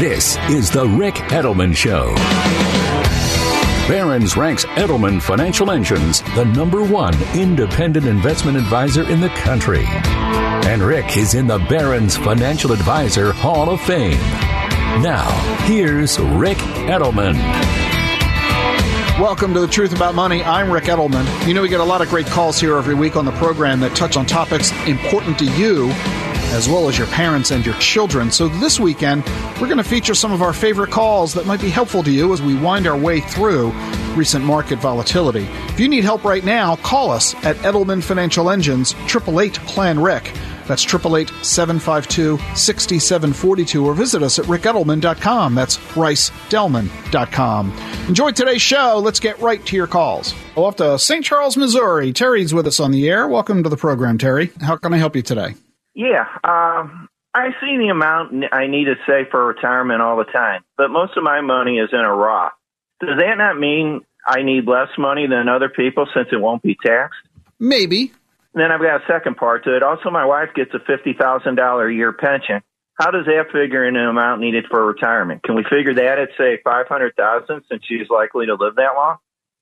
This is The Rick Edelman Show. Barron's ranks Edelman Financial Engines the #1 independent investment advisor in the country. And Rick is in the Barron's Financial Advisor Hall of Fame. Now, here's Rick Edelman. Welcome to The Truth About Money. I'm Rick Edelman. You know, we get a lot of great calls here every week on the program that touch on topics important to you, as well as your parents and your children. So this weekend, we're going to feature some of our favorite calls that might be helpful to you as we wind our way through recent market volatility. If you need help right now, call us at Edelman Financial Engines, 888-PLAN-RICK. That's 888-752-6742, or visit us at rickedelman.com. That's ricedelman.com. Enjoy today's show. Let's get right to your calls. We'll off to St. Charles, Missouri. Terry's with us on the air. Welcome to the program, Terry. How can I help you today? Yeah, I see the amount I need to save for retirement all the time, but most of my money is in a Roth. Does that not mean I need less money than other people since it won't be taxed? Maybe. Then I've got a second part to it. Also, my wife gets a $50,000 a year pension. How does that figure in an amount needed for retirement? Can we figure that at, say, $500,000 since she's likely to live that long?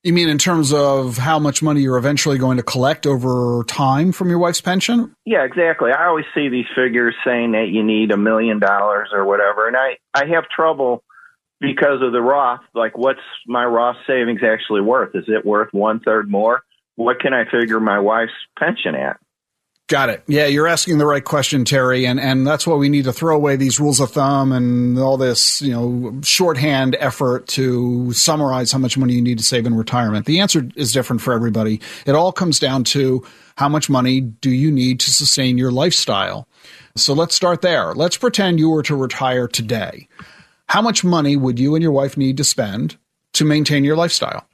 You mean in terms of how much money you're eventually going to collect over time from your wife's pension? Yeah, exactly. I always see these figures saying that you need $1 million or whatever. And I have trouble because of the Roth. Like, what's my Roth savings actually worth? Is it worth 1/3 more? What can I figure my wife's pension at? Got it. Yeah, you're asking the right question, Terry, and that's why we need to throw away these rules of thumb and all this, you know, shorthand effort to summarize how much money you need to save in retirement. The answer is different for everybody. It all comes down to how much money do you need to sustain your lifestyle. So let's start there. Let's pretend you were to retire today. How much money would you and your wife need to spend to maintain your lifestyle?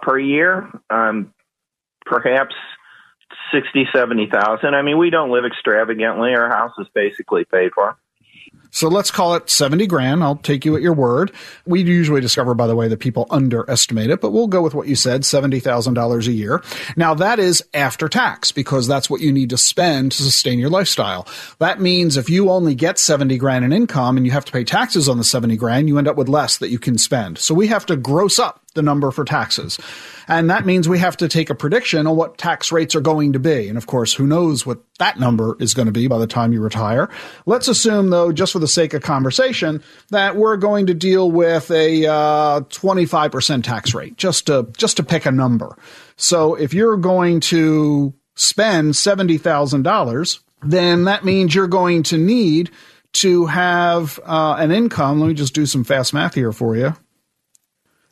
Per year, perhaps $60,000-$70,000. I mean, we don't live extravagantly. Our house is basically paid for. So let's call it $70,000. I'll take you at your word. We usually discover, by the way, that people underestimate it, but we'll go with what you said, $70,000 a year. Now, that is after tax because that's what you need to spend to sustain your lifestyle. That means if you only get $70,000 in income and you have to pay taxes on the $70,000, you end up with less that you can spend. So we have to gross up the number for taxes. And that means we have to take a prediction on what tax rates are going to be. And of course, who knows what that number is going to be by the time you retire. Let's assume, though, just for the sake of conversation, that we're going to deal with a 25% tax rate, just to pick a number. So if you're going to spend $70,000, then that means you're going to need to have an income. Let me just do some fast math here for you.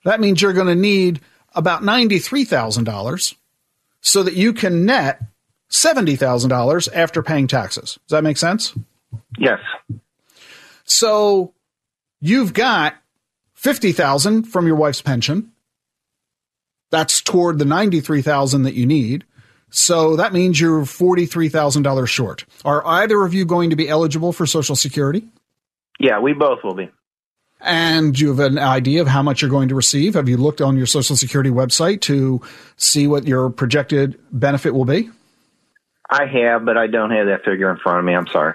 That means you're going to need about $93,000 so that you can net $70,000 after paying taxes. Does that make sense? Yes. So you've got $50,000 from your wife's pension. That's toward the $93,000 that you need. So that means you're $43,000 short. Are either of you going to be eligible for Social Security? Yeah, we both will be. And you have an idea of how much you're going to receive? Have you looked on your Social Security website to see what your projected benefit will be? I have, but I don't have that figure in front of me. I'm sorry.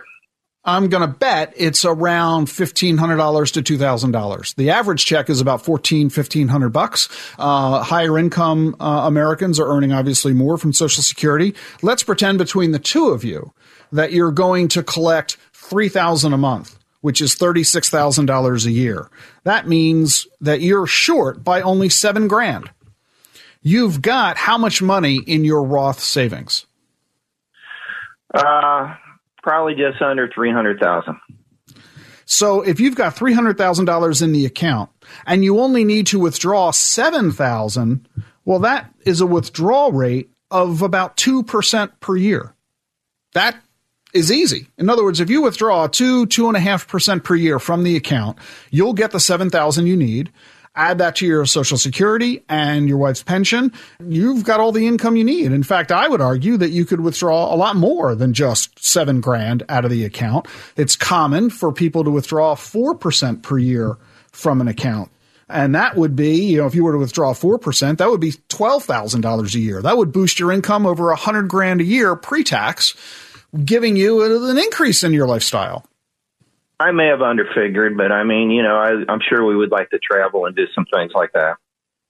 I'm going to bet it's around $1,500 to $2,000. The average check is about $1,500 bucks. Higher income Americans are earning obviously more from Social Security. Let's pretend between the two of you that you're going to collect $3,000 a month, which is $36,000 a year. That means that you're short by only $7,000. You've got how much money in your Roth savings? Probably just under $300,000. So if you've got $300,000 in the account and you only need to withdraw $7,000, well, that is a withdrawal rate of about 2% per year. That is easy. In other words, if you withdraw 2.5% per year from the account, you'll get the $7,000 you need. Add that to your Social Security and your wife's pension. You've got all the income you need. In fact, I would argue that you could withdraw a lot more than just $7,000 out of the account. It's common for people to withdraw 4% per year from an account. And that would be, you know, if you were to withdraw 4%, that would be $12,000 a year. That would boost your income over $100,000 a year pre-tax, giving you an increase in your lifestyle. I may have underfigured, but I mean, you know, I'm sure we would like to travel and do some things like that.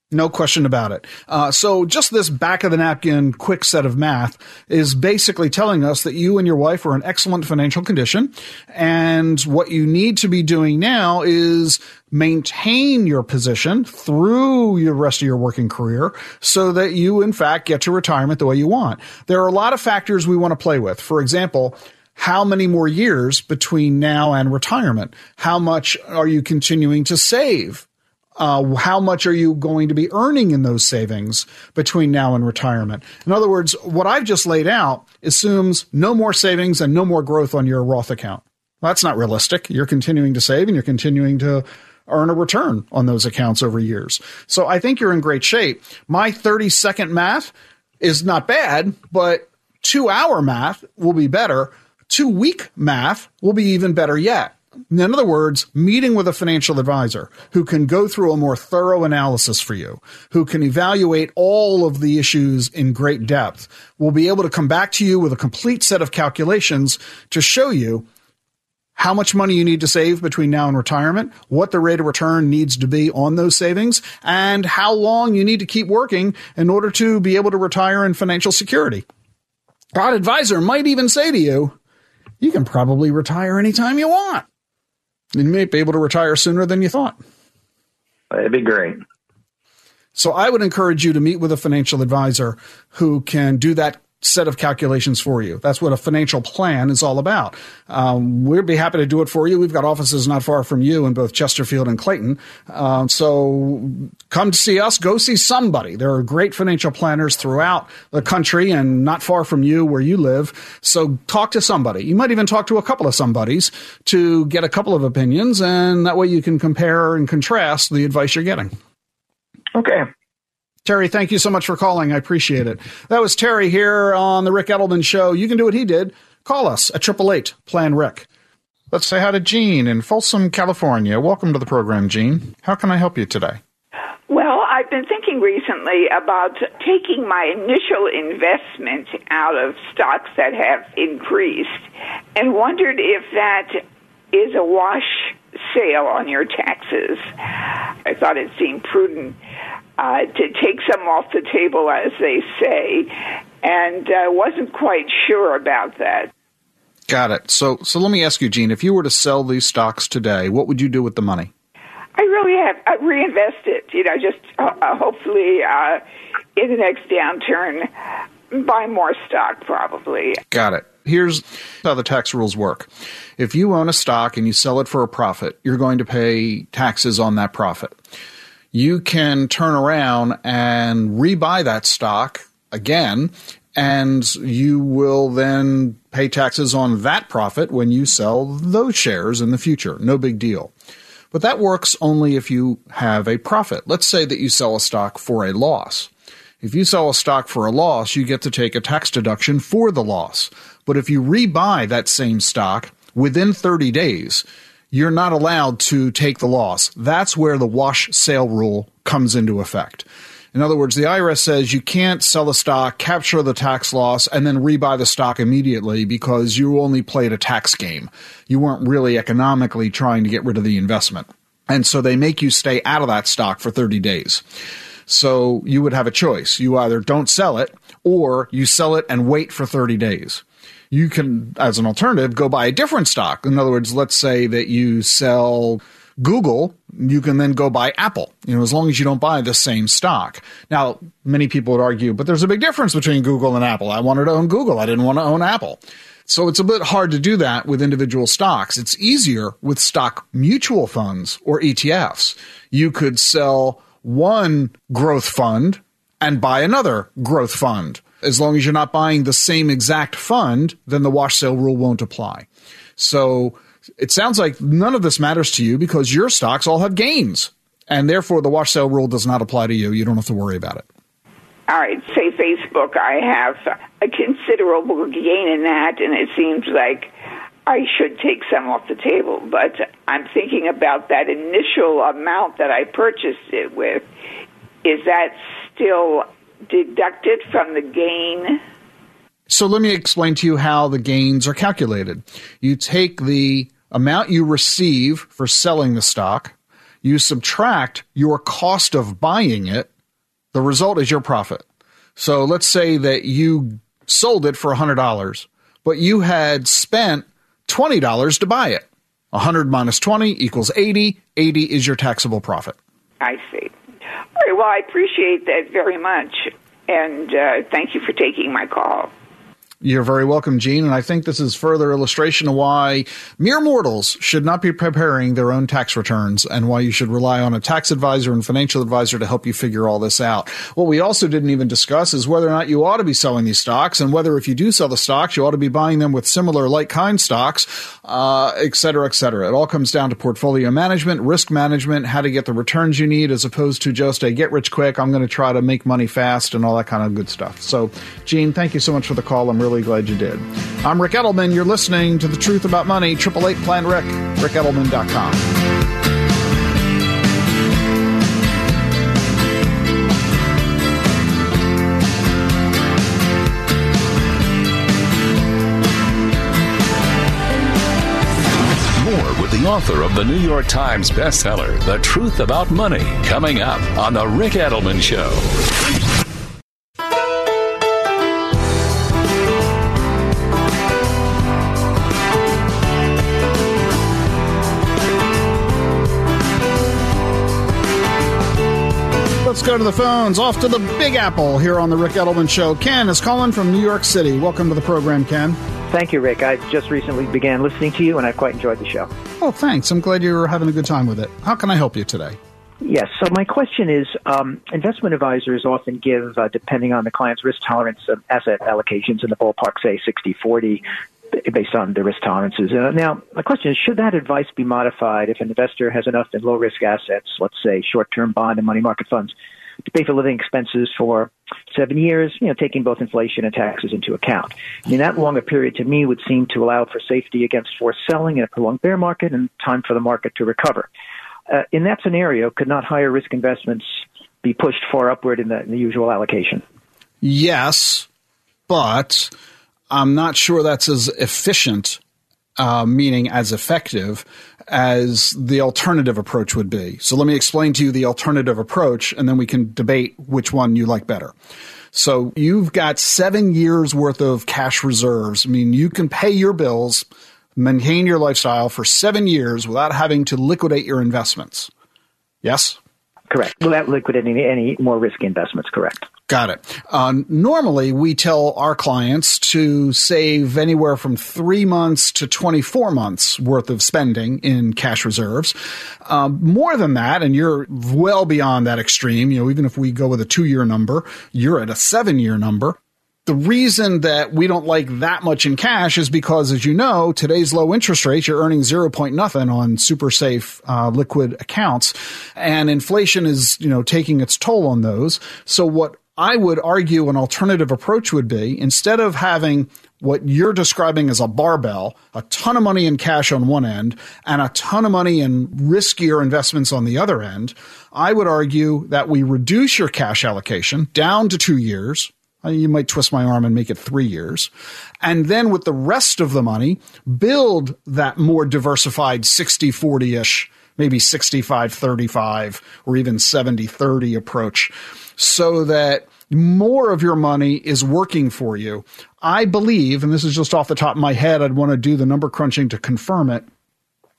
No question about it. So just this back of the napkin quick set of math is basically telling us that you and your wife are in excellent financial condition. And what you need to be doing now is maintain your position through the rest of your working career so that you, in fact, get to retirement the way you want. There are a lot of factors we want to play with. For example, how many more years between now and retirement? How much are you continuing to save? How much are you going to be earning in those savings between now and retirement? In other words, what I've just laid out assumes no more savings and no more growth on your Roth account. Well, that's not realistic. You're continuing to save and you're continuing to earn a return on those accounts over years. So I think you're in great shape. My 30-second math is not bad, but 2-hour math will be better. 2-week math will be even better yet. In other words, meeting with a financial advisor who can go through a more thorough analysis for you, who can evaluate all of the issues in great depth, will be able to come back to you with a complete set of calculations to show you how much money you need to save between now and retirement, what the rate of return needs to be on those savings, and how long you need to keep working in order to be able to retire in financial security. That advisor might even say to you, you can probably retire anytime you want. You may be able to retire sooner than you thought. That'd be great. So I would encourage you to meet with a financial advisor who can do that set of calculations for you. That's what a financial plan is all about. We'd be happy to do it for you. We've got offices not far from you in both Chesterfield and Clayton. So come to see us. Go see somebody. There are great financial planners throughout the country and not far from you where you live. So talk to somebody. You might even talk to a couple of somebodies to get a couple of opinions, and that way you can compare and contrast the advice you're getting. Okay. Terry, thank you so much for calling. I appreciate it. That was Terry here on The Rick Edelman Show. You can do what he did. Call us at 888-PLAN-RICK. Let's say hi to Jean in Folsom, California. Welcome to the program, Jean. How can I help you today? Well, I've been thinking recently about taking my initial investment out of stocks that have increased and wondered if that is a wash sale on your taxes. I thought it seemed prudent to take some off the table, as they say, and I wasn't quite sure about that. Got it. So let me ask you, Jean, if you were to sell these stocks today, what would you do with the money? I reinvest it, you know, just hopefully in the next downturn, buy more stock probably. Got it. Here's how the tax rules work. If you own a stock and you sell it for a profit, you're going to pay taxes on that profit. You can turn around and rebuy that stock again, and you will then pay taxes on that profit when you sell those shares in the future. No big deal. But that works only if you have a profit. Let's say that you sell a stock for a loss. If you sell a stock for a loss, you get to take a tax deduction for the loss. But if you rebuy that same stock within 30 days, you're not allowed to take the loss. That's where the wash sale rule comes into effect. In other words, the IRS says you can't sell a stock, capture the tax loss, and then rebuy the stock immediately because you only played a tax game. You weren't really economically trying to get rid of the investment. And so they make you stay out of that stock for 30 days. So you would have a choice. You either don't sell it or you sell it and wait for 30 days. You can, as an alternative, go buy a different stock. In other words, let's say that you sell Google, you can then go buy Apple, you know, as long as you don't buy the same stock. Now, many people would argue, but there's a big difference between Google and Apple. I wanted to own Google. I didn't want to own Apple. So it's a bit hard to do that with individual stocks. It's easier with stock mutual funds or ETFs. You could sell one growth fund and buy another growth fund. as long as you're not buying the same exact fund, then the wash sale rule won't apply. So it sounds like none of this matters to you because your stocks all have gains, and therefore the wash sale rule does not apply to you. You don't have to worry about it. All right, say Facebook, I have a considerable gain in that, and it seems like I should take some off the table, but I'm thinking about that initial amount that I purchased it with. Is that still deducted from the gain? So let me explain to you how the gains are calculated. You take the amount you receive for selling the stock, you subtract your cost of buying it, the result is your profit. So let's say that you sold it for $100, but you had spent $20 to buy it. 100 minus 20 equals 80. 80 is your taxable profit. I see. All right, well, I appreciate that very much, and thank you for taking my call. You're very welcome, Gene, and I think this is further illustration of why mere mortals should not be preparing their own tax returns and why you should rely on a tax advisor and financial advisor to help you figure all this out. What we also didn't even discuss is whether or not you ought to be selling these stocks and whether if you do sell the stocks, you ought to be buying them with similar like-kind stocks, et cetera, et cetera. It all comes down to portfolio management, risk management, how to get the returns you need as opposed to just a get-rich-quick, I'm going to try to make money fast and all that kind of good stuff. So, Gene, thank you so much for the call. I'm really glad you did. I'm Rick Edelman. You're listening to The Truth About Money, 888-PLAN-RICK, rickedelman.com. More with the author of the New York Times bestseller, The Truth About Money, coming up on The Rick Edelman Show. Go to the phones, off to the Big Apple here on the Rick Edelman Show. Ken is calling from New York City. Welcome to the program, Ken. Thank you, Rick. I just recently began listening to you, and I quite enjoyed the show. Oh, thanks. I'm glad you were having a good time with it. How can I help you today? Yes. So my question is, investment advisors often give, depending on the client's risk tolerance, asset allocations in the ballpark, say 60-40, based on the risk tolerances. Now, my question is, should that advice be modified if an investor has enough in low-risk assets, let's say short-term bond and money market funds, to pay for living expenses for 7 years, taking both inflation and taxes into account? I mean, that longer period to me would seem to allow for safety against forced selling in a prolonged bear market and time for the market to recover. In that scenario, could not higher risk investments be pushed far upward in the usual allocation? Yes, but I'm not sure that's as efficient, meaning as effective, as the alternative approach would be. So let me explain to you the alternative approach, and then we can debate which one you like better. So you've got 7 years worth of cash reserves. I mean, you can pay your bills, maintain your lifestyle for 7 years without having to liquidate your investments. Yes? Correct. Without liquidating any more risky investments, correct. Got it. Normally, we tell our clients to save anywhere from 3 months to 24 months worth of spending in cash reserves. More than that, and you're well beyond that extreme, even if we go with a 2-year number, you're at a 7-year number. The reason that we don't like that much in cash is because, as you know, today's low interest rates, you're earning 0.0 on super safe liquid accounts, and inflation is, taking its toll on those. So what I would argue an alternative approach would be, instead of having what you're describing as a barbell, a ton of money in cash on one end and a ton of money in riskier investments on the other end, I would argue that we reduce your cash allocation down to 2 years. You might twist my arm and make it 3 years. And then with the rest of the money, build that more diversified 60-40-ish, maybe 65-35 or even 70-30 approach so that more of your money is working for you. I believe, and this is just off the top of my head, I'd want to do the number crunching to confirm it.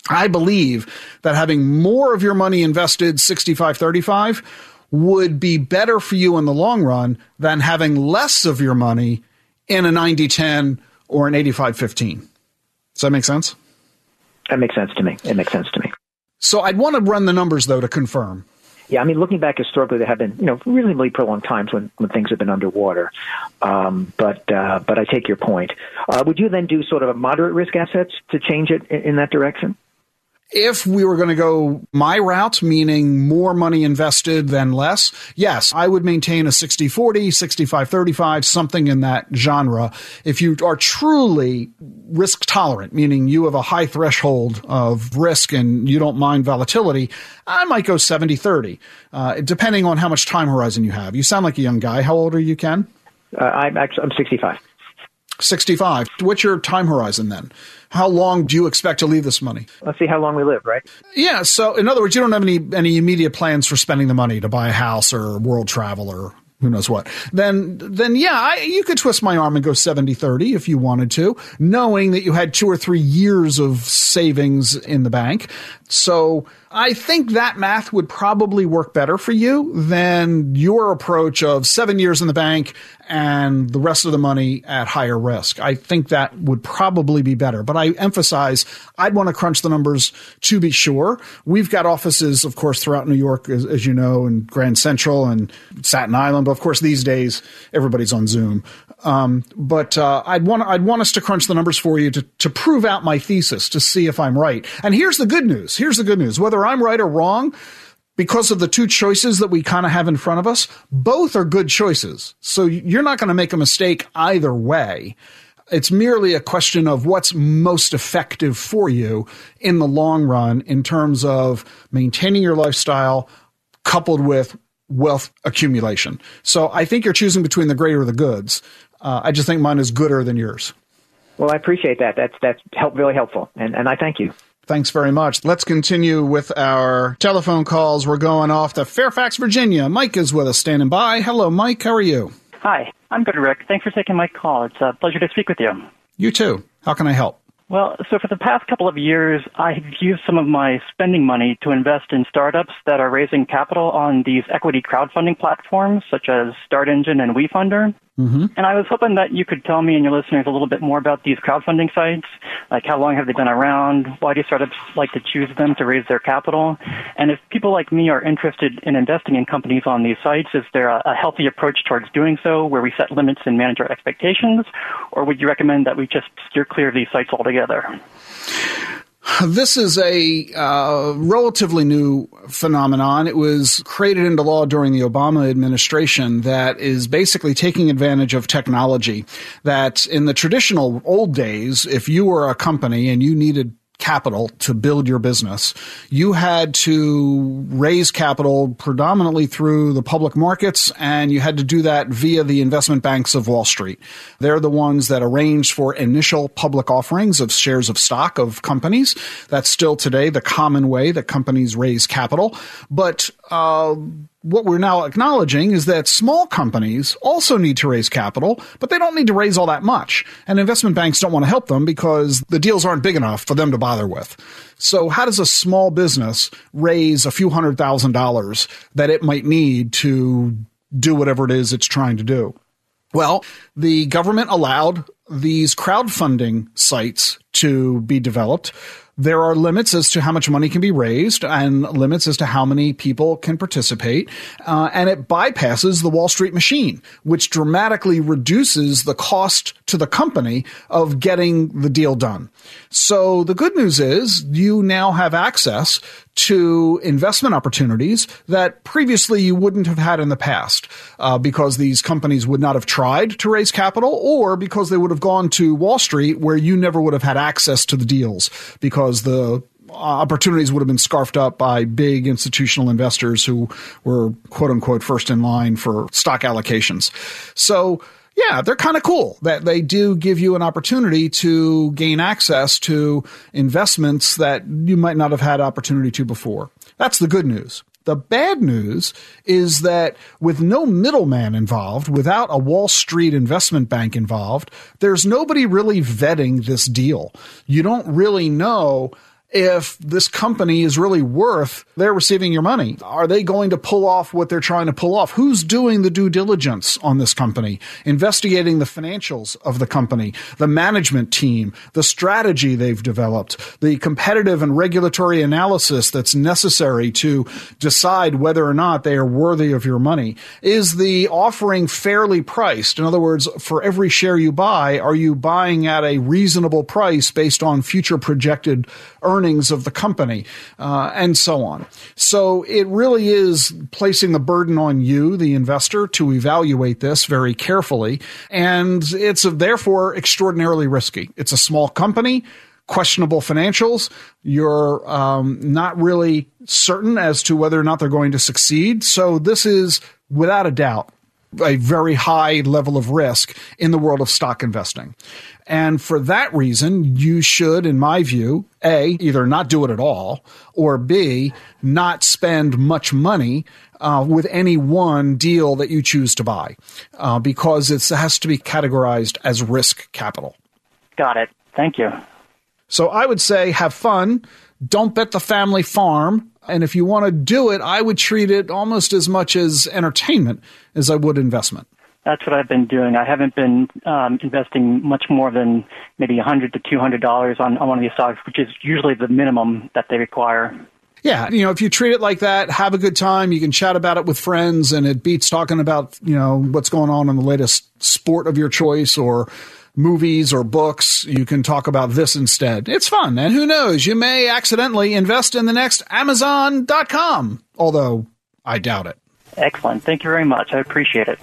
I believe that having more of your money invested 65-35 would be better for you in the long run than having less of your money in a 90-10 or an 85-15. Does that make sense? That makes sense to me. It makes sense to me. So I'd want to run the numbers, though, to confirm. Yeah, I mean, looking back historically, there have been, reasonably prolonged times when things have been underwater. But I take your point. Would you then do sort of a moderate risk assets to change it in that direction? If we were going to go my route, meaning more money invested than less, yes, I would maintain a 60-40, 65-35, something in that genre. If you are truly risk tolerant, meaning you have a high threshold of risk and you don't mind volatility, I might go 70-30, depending on how much time horizon you have. You sound like a young guy. How old are you, Ken? I'm 65. 65. What's your time horizon then? How long do you expect to leave this money? Let's see how long we live, right? Yeah. So in other words, you don't have any immediate plans for spending the money to buy a house or world travel or who knows what. Then yeah, you could twist my arm and go 70-30 if you wanted to, knowing that you had 2 or 3 years of savings in the bank. So I think that math would probably work better for you than your approach of 7 years in the bank and the rest of the money at higher risk. I think that would probably be better. But I emphasize, I'd want to crunch the numbers to be sure. We've got offices, of course, throughout New York, as you know, and Grand Central and Staten Island. But of course, these days, everybody's on Zoom. I'd want us to crunch the numbers for you to prove out my thesis, to see if I'm right. And here's the good news. Whether I'm right or wrong, because of the two choices that we kind of have in front of us, both are good choices. So you're not going to make a mistake either way. It's merely a question of what's most effective for you in the long run in terms of maintaining your lifestyle coupled with wealth accumulation. So I think you're choosing between the greater of the goods. I just think mine is gooder than yours. Well, I appreciate that. That's really helpful. And I thank you. Thanks very much. Let's continue with our telephone calls. We're going off to Fairfax, Virginia. Mike is with us, standing by. Hello, Mike. How are you? Hi. I'm good, Rick. Thanks for taking my call. It's a pleasure to speak with you. You too. How can I help? Well, so for the past couple of years, I've used some of my spending money to invest in startups that are raising capital on these equity crowdfunding platforms, such as StartEngine and WeFunder. Mm-hmm. And I was hoping that you could tell me and your listeners a little bit more about these crowdfunding sites, like how long have they been around, why do startups like to choose them to raise their capital, and if people like me are interested in investing in companies on these sites, is there a healthy approach towards doing so where we set limits and manage our expectations, or would you recommend that we just steer clear of these sites altogether? This is a relatively new phenomenon. It was created into law during the Obama administration that is basically taking advantage of technology. That in the traditional old days, if you were a company and you needed capital to build your business, you had to raise capital predominantly through the public markets, and you had to do that via the investment banks of Wall Street. They're the ones that arrange for initial public offerings of shares of stock of companies. That's still today the common way that companies raise capital. But what we're now acknowledging is that small companies also need to raise capital, but they don't need to raise all that much. And investment banks don't want to help them because the deals aren't big enough for them to bother with. So how does a small business raise a few $100,000 that it might need to do whatever it is it's trying to do? Well, the government allowed these crowdfunding sites to be developed. There are limits as to how much money can be raised and limits as to how many people can participate. And it bypasses the Wall Street machine, which dramatically reduces the cost to the company of getting the deal done. So the good news is you now have access to investment opportunities that previously you wouldn't have had in the past because these companies would not have tried to raise capital or because they would have gone to Wall Street where you never would have had access to the deals because the opportunities would have been scarfed up by big institutional investors who were, quote unquote, first in line for stock allocations. So yeah, they're kind of cool that they do give you an opportunity to gain access to investments that you might not have had opportunity to before. That's the good news. The bad news is that with no middleman involved, without a Wall Street investment bank involved, there's nobody really vetting this deal. You don't really know if this company is really worth they're receiving your money. Are they going to pull off what they're trying to pull off? Who's doing the due diligence on this company, investigating the financials of the company, the management team, the strategy they've developed, the competitive and regulatory analysis that's necessary to decide whether or not they are worthy of your money? Is the offering fairly priced? In other words, for every share you buy, are you buying at a reasonable price based on future projected earnings of the company, and so on? So it really is placing the burden on you, the investor, to evaluate this very carefully, and it's therefore extraordinarily risky. It's a small company, questionable financials. You're not really certain as to whether or not they're going to succeed. So this is, without a doubt, a very high level of risk in the world of stock investing. And for that reason, you should, in my view, A, either not do it at all, or B, not spend much money with any one deal that you choose to buy, because it has to be categorized as risk capital. Got it. Thank you. So I would say have fun. Don't bet the family farm. And if you want to do it, I would treat it almost as much as entertainment as I would investment. That's what I've been doing. I haven't been investing much more than maybe $100 to $200 on one of these stocks, which is usually the minimum that they require. Yeah, you know, if you treat it like that, have a good time. You can chat about it with friends, and it beats talking about, you know, what's going on in the latest sport of your choice or movies or books. You can talk about this instead. It's fun. And who knows, you may accidentally invest in the next Amazon.com, although I doubt it. Excellent. Thank you very much. I appreciate it.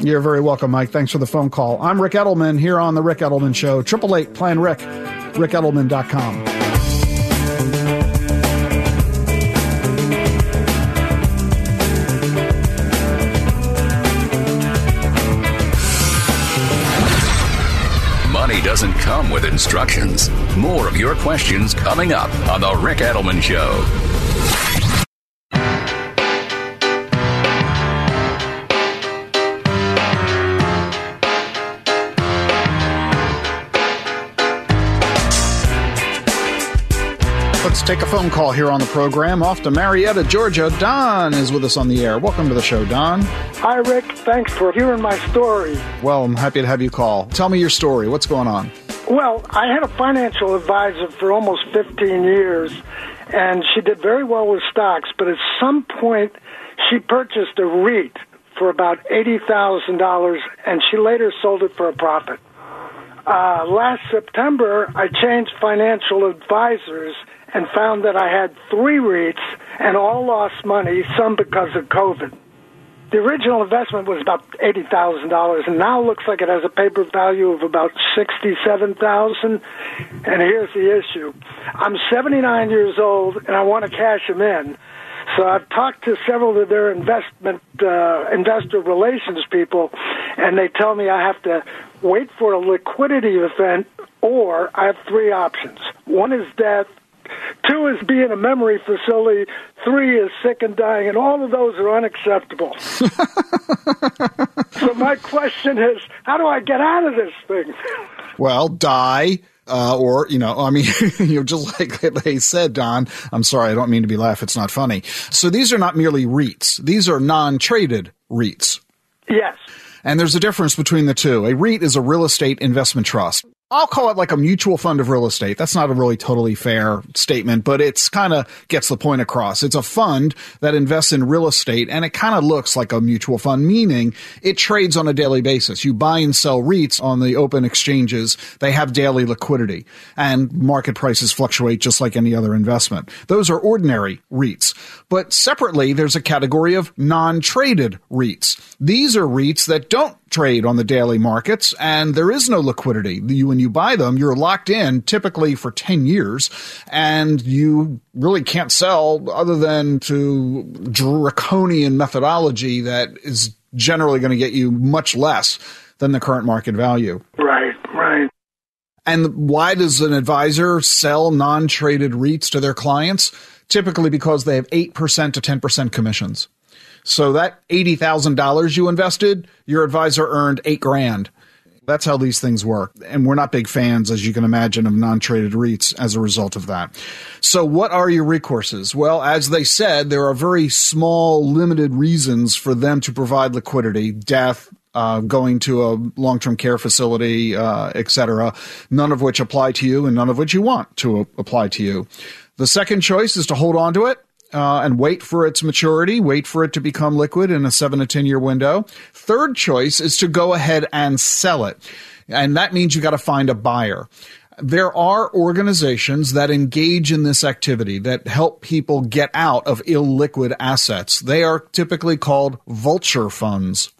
You're very welcome, Mike. Thanks for the phone call. I'm Rick Edelman here on The Rick Edelman Show. 888-PLAN-RICK, rickedelman.com. Doesn't come with instructions. More of your questions coming up on The Rick Edelman Show. Let's take a phone call here on the program. Off to Marietta, Georgia. Don is with us on the air. Welcome to the show, Don. Hi, Rick. Thanks for hearing my story. Well, I'm happy to have you call. Tell me your story. What's going on? Well, I had a financial advisor for almost 15 years, and she did very well with stocks, but at some point she purchased a REIT for about $80,000, and she later sold it for a profit. Last September, I changed financial advisors and found that I had three REITs and all lost money, some because of COVID. The original investment was about $80,000, and now looks like it has a paper value of about $67,000. And here's the issue. I'm 79 years old, and I want to cash them in. So I've talked to several of their investor relations people, and they tell me I have to wait for a liquidity event, or I have three options. One is death. Two is be in a memory facility. Three is sick and dying, and all of those are unacceptable. So my question is, how do I get out of this thing? Well, die, or, you know, I mean, you're just like they said, Don. I'm sorry, I don't mean to be laugh. It's not funny. So these are not merely REITs. These are non-traded REITs. Yes. And there's a difference between the two. A REIT is a real estate investment trust. I'll call it like a mutual fund of real estate. That's not a really totally fair statement, but it's kind of gets the point across. It's a fund that invests in real estate, and it kind of looks like a mutual fund, meaning it trades on a daily basis. You buy and sell REITs on the open exchanges. They have daily liquidity, and market prices fluctuate just like any other investment. Those are ordinary REITs. But separately, there's a category of non-traded REITs. These are REITs that don't trade on the daily markets, and there is no liquidity. When you buy them, you're locked in typically for 10 years, and you really can't sell other than to draconian methodology that is generally going to get you much less than the current market value. Right, right. And why does an advisor sell non-traded REITs to their clients? Typically because they have 8% to 10% commissions. So that $80,000 you invested, your advisor earned $8,000. That's how these things work. And we're not big fans, as you can imagine, of non-traded REITs as a result of that. So what are your recourses? Well, as they said, there are very small, limited reasons for them to provide liquidity: death, going to a long-term care facility, et cetera, none of which apply to you and none of which you want to apply to you. The second choice is to hold on to it and wait for its maturity, wait for it to become liquid in a 7 to 10 year window. Third choice is to go ahead and sell it. And that means you got to find a buyer. There are organizations that engage in this activity that help people get out of illiquid assets. They are typically called vulture funds.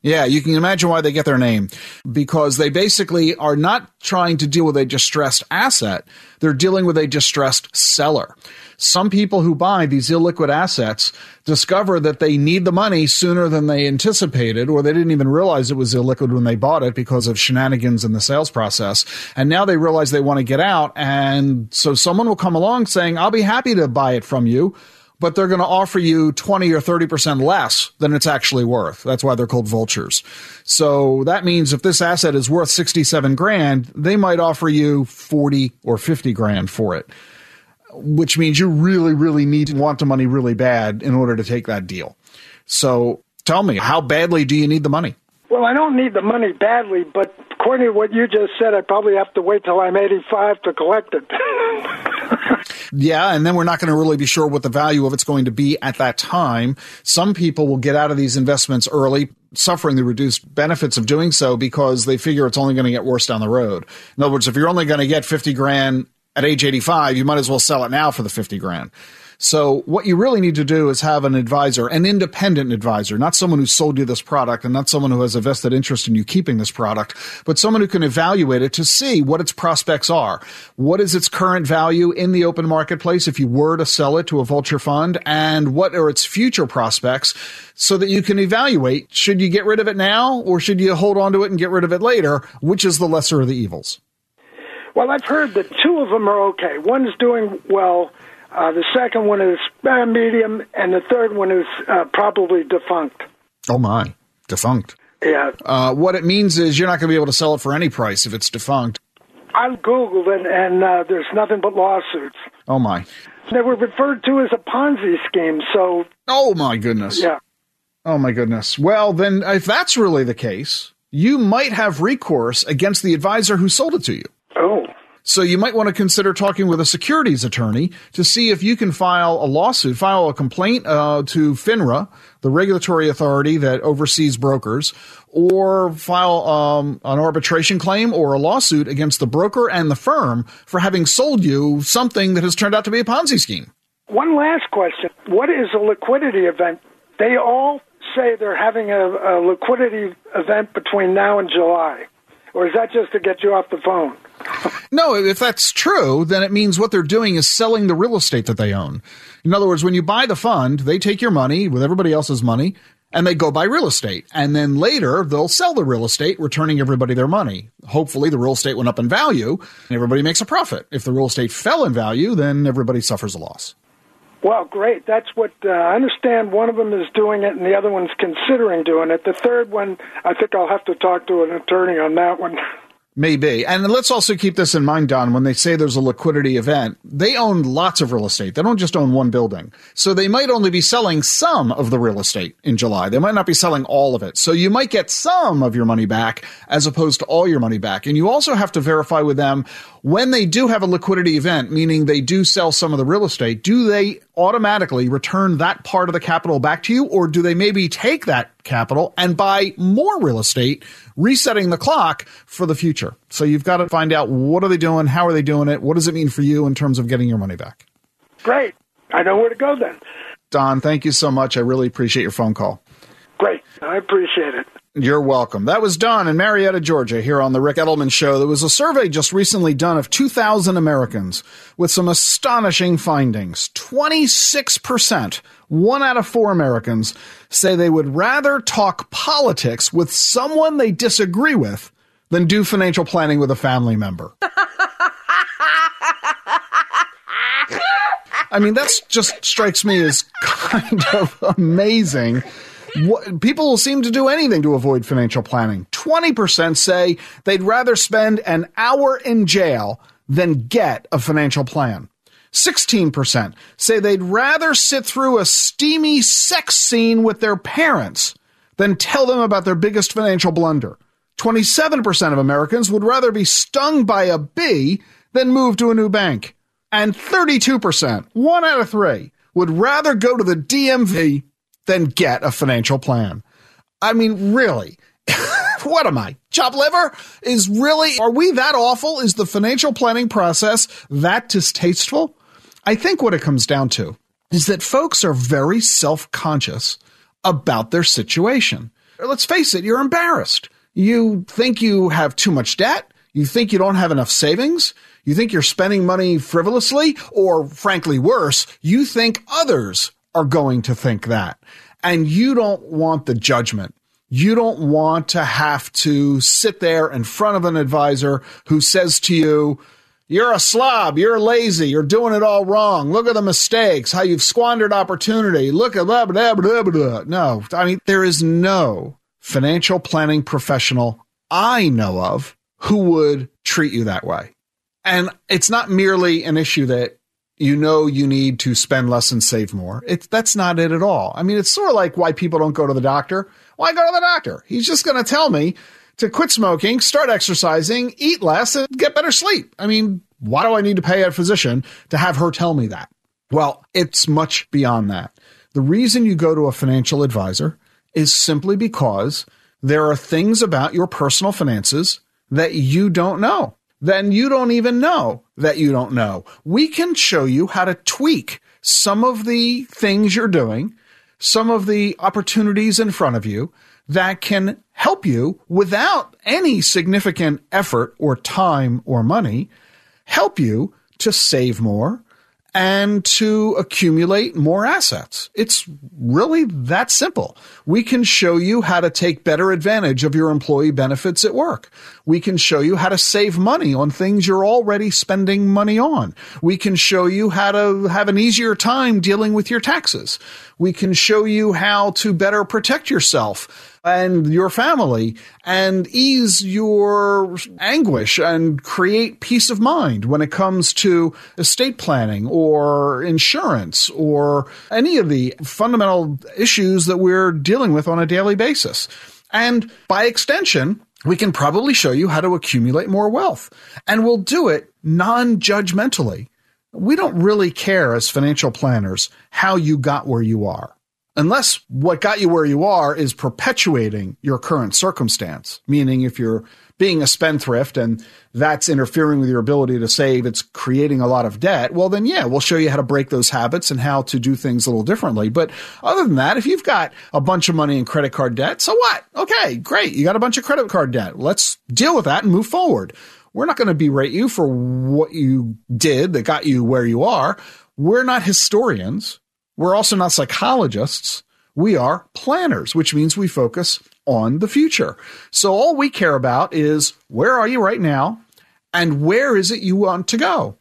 Yeah, you can imagine why they get their name, because they basically are not trying to deal with a distressed asset. They're dealing with a distressed seller. Some people who buy these illiquid assets discover that they need the money sooner than they anticipated, or they didn't even realize it was illiquid when they bought it because of shenanigans in the sales process. And now they realize they want to get out. And so someone will come along saying, I'll be happy to buy it from you, but they're going to offer you 20 or 30% less than it's actually worth. That's why they're called vultures. So that means if this asset is worth 67 grand, they might offer you 40 or 50 grand for it, which means you really, really need to want the money really bad in order to take that deal. So tell me, how badly do you need the money? Well, I don't need the money badly, but according to what you just said, I probably have to wait till I'm 85 to collect it. Yeah, and then we're not going to really be sure what the value of it's going to be at that time. Some people will get out of these investments early, suffering the reduced benefits of doing so because they figure it's only going to get worse down the road. In other words, if you're only going to get 50 grand at age 85, you might as well sell it now for the 50 grand. So what you really need to do is have an advisor, an independent advisor, not someone who sold you this product and not someone who has a vested interest in you keeping this product, but someone who can evaluate it to see what its prospects are. What is its current value in the open marketplace if you were to sell it to a vulture fund, and what are its future prospects, so that you can evaluate, should you get rid of it now or should you hold on to it and get rid of it later? Which is the lesser of the evils? Well, I've heard that two of them are okay. One's doing well. The second one is medium, and the third one is probably defunct. Oh, my. Defunct. Yeah. What it means is you're not going to be able to sell it for any price if it's defunct. I Googled it, and there's nothing but lawsuits. Oh, my. They were referred to as a Ponzi scheme, so... Oh, my goodness. Yeah. Oh, my goodness. Well, then, if that's really the case, you might have recourse against the advisor who sold it to you. Oh. So you might want to consider talking with a securities attorney to see if you can file a lawsuit, file a complaint to FINRA, the regulatory authority that oversees brokers, or file an arbitration claim or a lawsuit against the broker and the firm for having sold you something that has turned out to be a Ponzi scheme. One last question. What is a liquidity event? They all say they're having a liquidity event between now and July. Or is that just to get you off the phone? No, if that's true, then it means what they're doing is selling the real estate that they own. In other words, when you buy the fund, they take your money with everybody else's money and they go buy real estate. And then later they'll sell the real estate, returning everybody their money. Hopefully the real estate went up in value and everybody makes a profit. If the real estate fell in value, then everybody suffers a loss. Well, great. That's what I understand. One of them is doing it and the other one's considering doing it. The third one, I think I'll have to talk to an attorney on that one. Maybe. And let's also keep this in mind, Don, when they say there's a liquidity event, they own lots of real estate. They don't just own one building. So they might only be selling some of the real estate in July. They might not be selling all of it. So you might get some of your money back as opposed to all your money back. And you also have to verify with them when they do have a liquidity event, meaning they do sell some of the real estate, do they automatically return that part of the capital back to you, or do they maybe take that capital and buy more real estate, resetting the clock for the future? So you've got to find out, what are they doing? How are they doing it? What does it mean for you in terms of getting your money back? Great. I know where to go then. Don, thank you so much. I really appreciate your phone call. Great. I appreciate it. You're welcome. That was Don in Marietta, Georgia, here on The Rick Edelman Show. There was a survey just recently done of 2,000 Americans with some astonishing findings. 26%, 1 out of 4 Americans, say they would rather talk politics with someone they disagree with than do financial planning with a family member. I mean, that's just strikes me as kind of amazing. People seem to do anything to avoid financial planning. 20% say they'd rather spend an hour in jail than get a financial plan. 16% say they'd rather sit through a steamy sex scene with their parents than tell them about their biggest financial blunder. 27% of Americans would rather be stung by a bee than move to a new bank. And 32%, 1 out of 3, would rather go to the DMV than get a financial plan. I mean, really, what am I? Chop liver? Are we that awful? Is the financial planning process that distasteful? I think what it comes down to is that folks are very self-conscious about their situation. Let's face it, you're embarrassed. You think you have too much debt. You think you don't have enough savings. You think you're spending money frivolously, or frankly worse, you think others are going to think that. And you don't want the judgment. You don't want to have to sit there in front of an advisor who says to you, you're a slob, you're lazy, you're doing it all wrong. Look at the mistakes, how you've squandered opportunity. Look at blah, blah, blah, blah. No, I mean, there is no financial planning professional I know of who would treat you that way. And it's not merely an issue that you need to spend less and save more. That's not it at all. I mean, it's sort of like why people don't go to the doctor. Why go to the doctor? He's just going to tell me to quit smoking, start exercising, eat less, and get better sleep. I mean, why do I need to pay a physician to have her tell me that? Well, it's much beyond that. The reason you go to a financial advisor is simply because there are things about your personal finances that you don't know. Then you don't even know that you don't know. We can show you how to tweak some of the things you're doing, some of the opportunities in front of you that can help you without any significant effort or time or money, help you to save more and to accumulate more assets. It's really that simple. We can show you how to take better advantage of your employee benefits at work. We can show you how to save money on things you're already spending money on. We can show you how to have an easier time dealing with your taxes. We can show you how to better protect yourself and your family and ease your anguish and create peace of mind when it comes to estate planning or insurance or any of the fundamental issues that we're dealing with on a daily basis. And by extension, we can probably show you how to accumulate more wealth, and we'll do it non-judgmentally. We don't really care as financial planners how you got where you are, unless what got you where you are is perpetuating your current circumstance, meaning if you're being a spendthrift and that's interfering with your ability to save, it's creating a lot of debt, well, then, yeah, we'll show you how to break those habits and how to do things a little differently. But other than that, if you've got a bunch of money in credit card debt, so what? Okay, great. You got a bunch of credit card debt. Let's deal with that and move forward. We're not going to berate you for what you did that got you where you are. We're not historians. We're also not psychologists. We are planners, which means we focus on the future. So all we care about is where are you right now and where is it you want to go?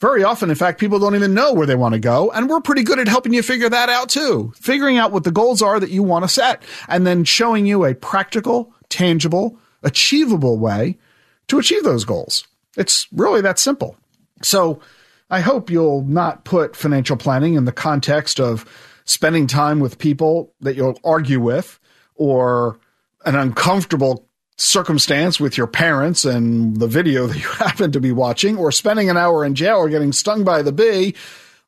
Very often, in fact, people don't even know where they want to go, and we're pretty good at helping you figure that out too, figuring out what the goals are that you want to set and then showing you a practical, tangible, achievable way to achieve those goals. It's really that simple. So I hope you'll not put financial planning in the context of spending time with people that you'll argue with or an uncomfortable circumstance with your parents and the video that you happen to be watching, or spending an hour in jail or getting stung by the bee,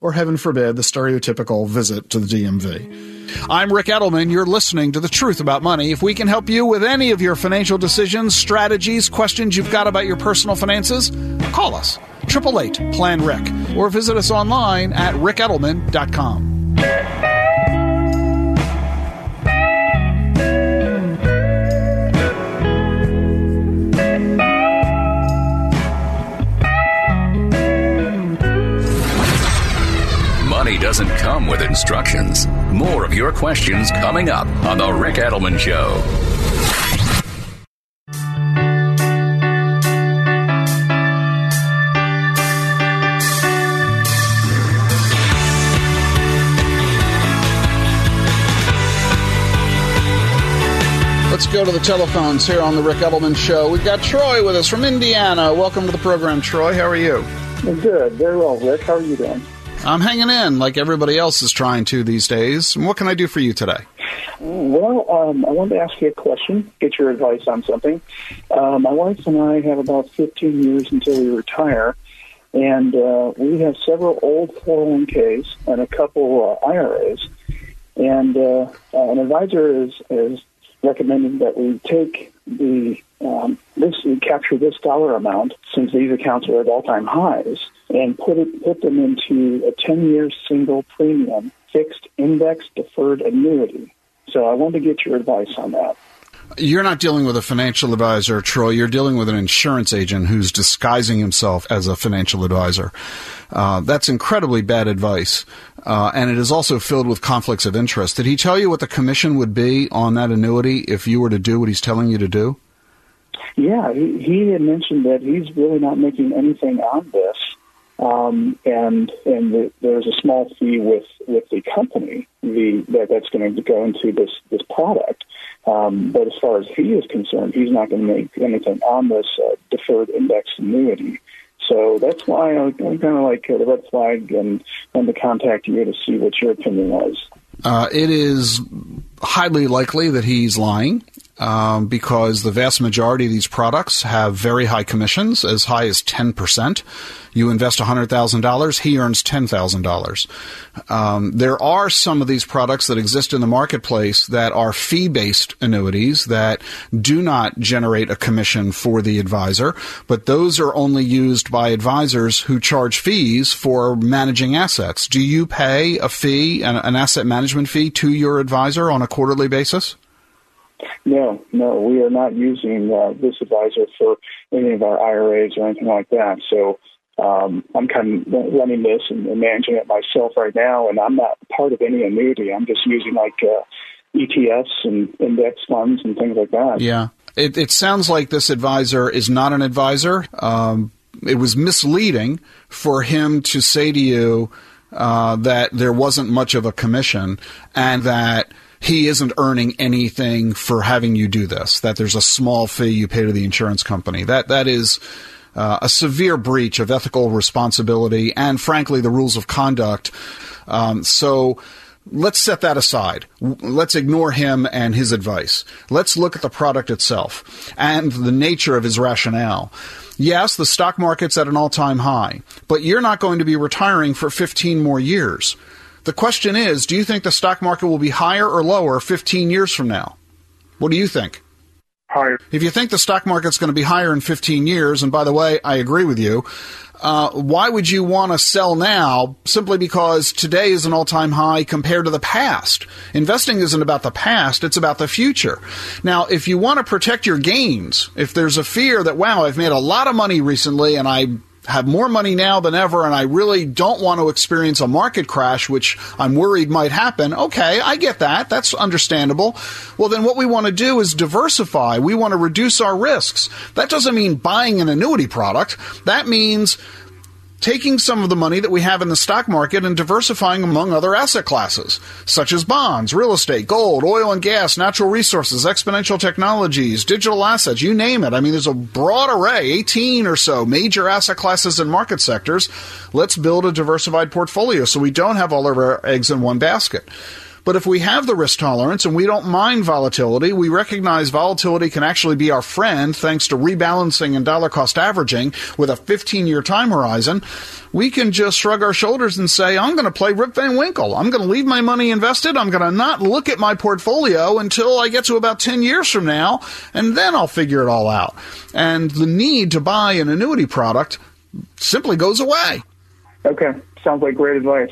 or heaven forbid, the stereotypical visit to the DMV. I'm Rick Edelman. You're listening to The Truth About Money. If we can help you with any of your financial decisions, strategies, questions you've got about your personal finances, call us, 888-PLAN-RICK, or visit us online at rickedelman.com. Money doesn't come with instructions. More of your questions coming up on The Rick Edelman Show. go to the telephones here on The Rick Edelman Show. We've got Troy with us from Indiana. Welcome to the program, Troy. How are you? I'm good. Very well, Rick. How are you doing? I'm hanging in like everybody else is trying to these days. And what can I do for you today? Well, I wanted to ask you a question, get your advice on something. My wife and I have about 15 years until we retire, and we have several old 401ks and a couple IRAs. And an advisor is recommending that we take capture this dollar amount, since these accounts are at all-time highs, and put them into a 10-year single premium fixed index deferred annuity. So I wanted to get your advice on that. You're not dealing with a financial advisor, Troy. You're dealing with an insurance agent who's disguising himself as a financial advisor. That's incredibly bad advice, and it is also filled with conflicts of interest. Did he tell you what the commission would be on that annuity if you were to do what he's telling you to do? Yeah, he had mentioned that he's really not making anything on this, and there's a small fee with the company that's going to go into this product. But as far as he is concerned, he's not going to make anything on this deferred index annuity. So that's why I'm kind of like the red flag and to contact you to see what your opinion was. It is highly likely that he's lying because the vast majority of these products have very high commissions, as high as 10%. You invest $100,000, he earns $10,000. There are some of these products that exist in the marketplace that are fee-based annuities that do not generate a commission for the advisor, but those are only used by advisors who charge fees for managing assets. Do you pay a fee, an asset management fee, to your advisor on a quarterly basis? No, we are not using this advisor for any of our IRAs or anything like that. So I'm kind of running this and managing it myself right now, and I'm not part of any annuity. I'm just using like ETFs and index funds and things like that. Yeah. It sounds like this advisor is not an advisor. It was misleading for him to say to you that there wasn't much of a commission and that he isn't earning anything for having you do this, that there's a small fee you pay to the insurance company. That is a severe breach of ethical responsibility and, frankly, the rules of conduct. So let's set that aside. Let's ignore him and his advice. Let's look at the product itself and the nature of his rationale. Yes, the stock market's at an all-time high, but you're not going to be retiring for 15 more years. The question is, do you think the stock market will be higher or lower 15 years from now? What do you think? Higher. If you think the stock market's going to be higher in 15 years, and by the way, I agree with you, why would you want to sell now simply because today is an all-time high compared to the past? Investing isn't about the past, it's about the future. Now, if you want to protect your gains, if there's a fear that, wow, I've made a lot of money recently and I have more money now than ever, and I really don't want to experience a market crash, which I'm worried might happen. Okay, I get that. That's understandable. Well, then what we want to do is diversify. We want to reduce our risks. That doesn't mean buying an annuity product. That means taking some of the money that we have in the stock market and diversifying among other asset classes, such as bonds, real estate, gold, oil and gas, natural resources, exponential technologies, digital assets, you name it. I mean, there's a broad array, 18 or so major asset classes and market sectors. Let's build a diversified portfolio so we don't have all of our eggs in one basket. But if we have the risk tolerance and we don't mind volatility, we recognize volatility can actually be our friend thanks to rebalancing and dollar cost averaging with a 15-year time horizon, we can just shrug our shoulders and say, I'm going to play Rip Van Winkle. I'm going to leave my money invested. I'm going to not look at my portfolio until I get to about 10 years from now, and then I'll figure it all out. And the need to buy an annuity product simply goes away. Okay. Sounds like great advice.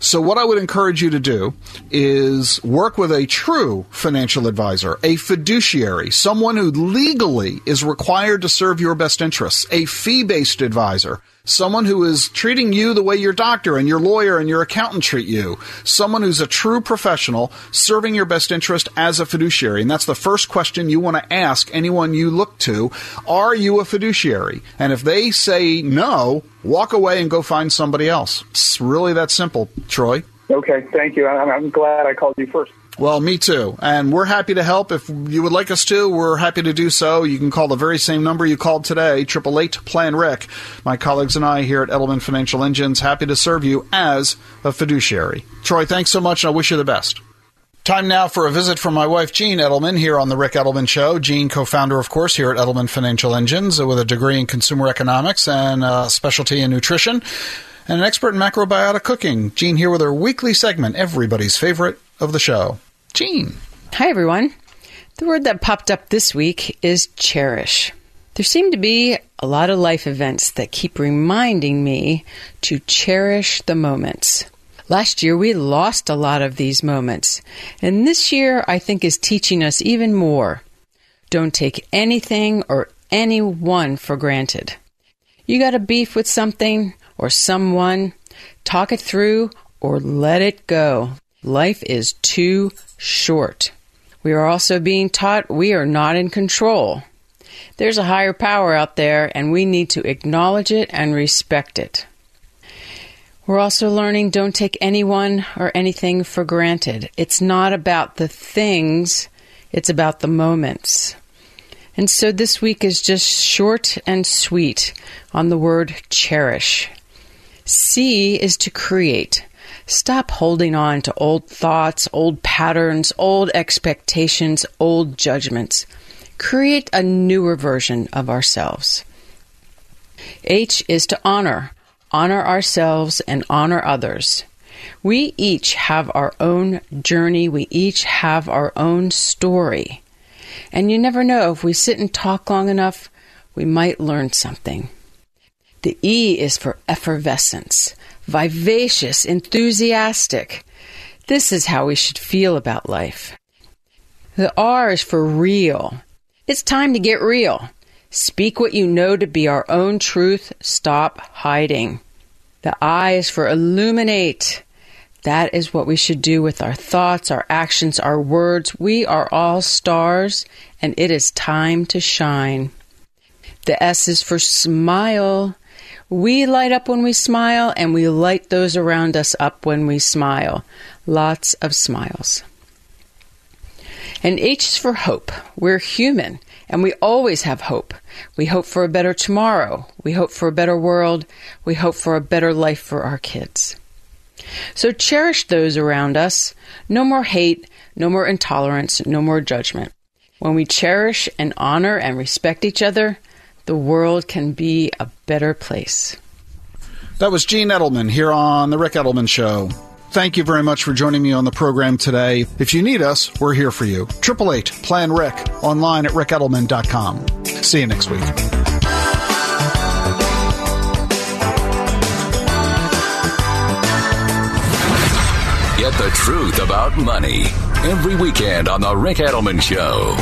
So what I would encourage you to do is work with a true financial advisor, a fiduciary, someone who legally is required to serve your best interests, a fee-based advisor, someone who is treating you the way your doctor and your lawyer and your accountant treat you, someone who's a true professional serving your best interest as a fiduciary. And that's the first question you want to ask anyone you look to. Are you a fiduciary? And if they say no, walk away and go find somebody else. It's really that simple, Troy. Okay, thank you. I'm glad I called you first. Well, me too. And we're happy to help. If you would like us to, we're happy to do so. You can call the very same number you called today, 888-PLAN-RIC. My colleagues and I here at Edelman Financial Engines, happy to serve you as a fiduciary. Troy, thanks so much, and I wish you the best. Time now for a visit from my wife, Jean Edelman, here on The Rick Edelman Show. Jean, co-founder, of course, here at Edelman Financial Engines, with a degree in consumer economics and a specialty in nutrition, and an expert in macrobiotic cooking. Jean here with her weekly segment, everybody's favorite of the show. Jean. Hi, everyone. The word that popped up this week is cherish. There seem to be a lot of life events that keep reminding me to cherish the moments. Last year, we lost a lot of these moments, and this year, I think, is teaching us even more. Don't take anything or anyone for granted. You got a beef with something or someone, talk it through or let it go. Life is too short. We are also being taught we are not in control. There's a higher power out there, and we need to acknowledge it and respect it. We're also learning don't take anyone or anything for granted. It's not about the things, it's about the moments. And so this week is just short and sweet on the word cherish. C is to create. Stop holding on to old thoughts, old patterns, old expectations, old judgments. Create a newer version of ourselves. H is to honor. Honor ourselves and honor others. We each have our own journey. We each have our own story. And you never know, if we sit and talk long enough, we might learn something. The E is for effervescence. Vivacious, enthusiastic. This is how we should feel about life. The R is for real. It's time to get real. Speak what you know to be our own truth. Stop hiding. The I is for illuminate. That is what we should do with our thoughts, our actions, our words. We are all stars, and it is time to shine. The S is for smile. We light up when we smile, and we light those around us up when we smile. Lots of smiles. And H is for hope. We're human, and we always have hope. We hope for a better tomorrow. We hope for a better world. We hope for a better life for our kids. So cherish those around us. No more hate, no more intolerance, no more judgment. When we cherish and honor and respect each other, the world can be a better place. That was Jean Edelman here on The Rick Edelman Show. Thank you very much for joining me on the program today. If you need us, we're here for you. 888-PLAN-RIC, online at rickedelman.com. See you next week. Get the truth about money every weekend on The Rick Edelman Show.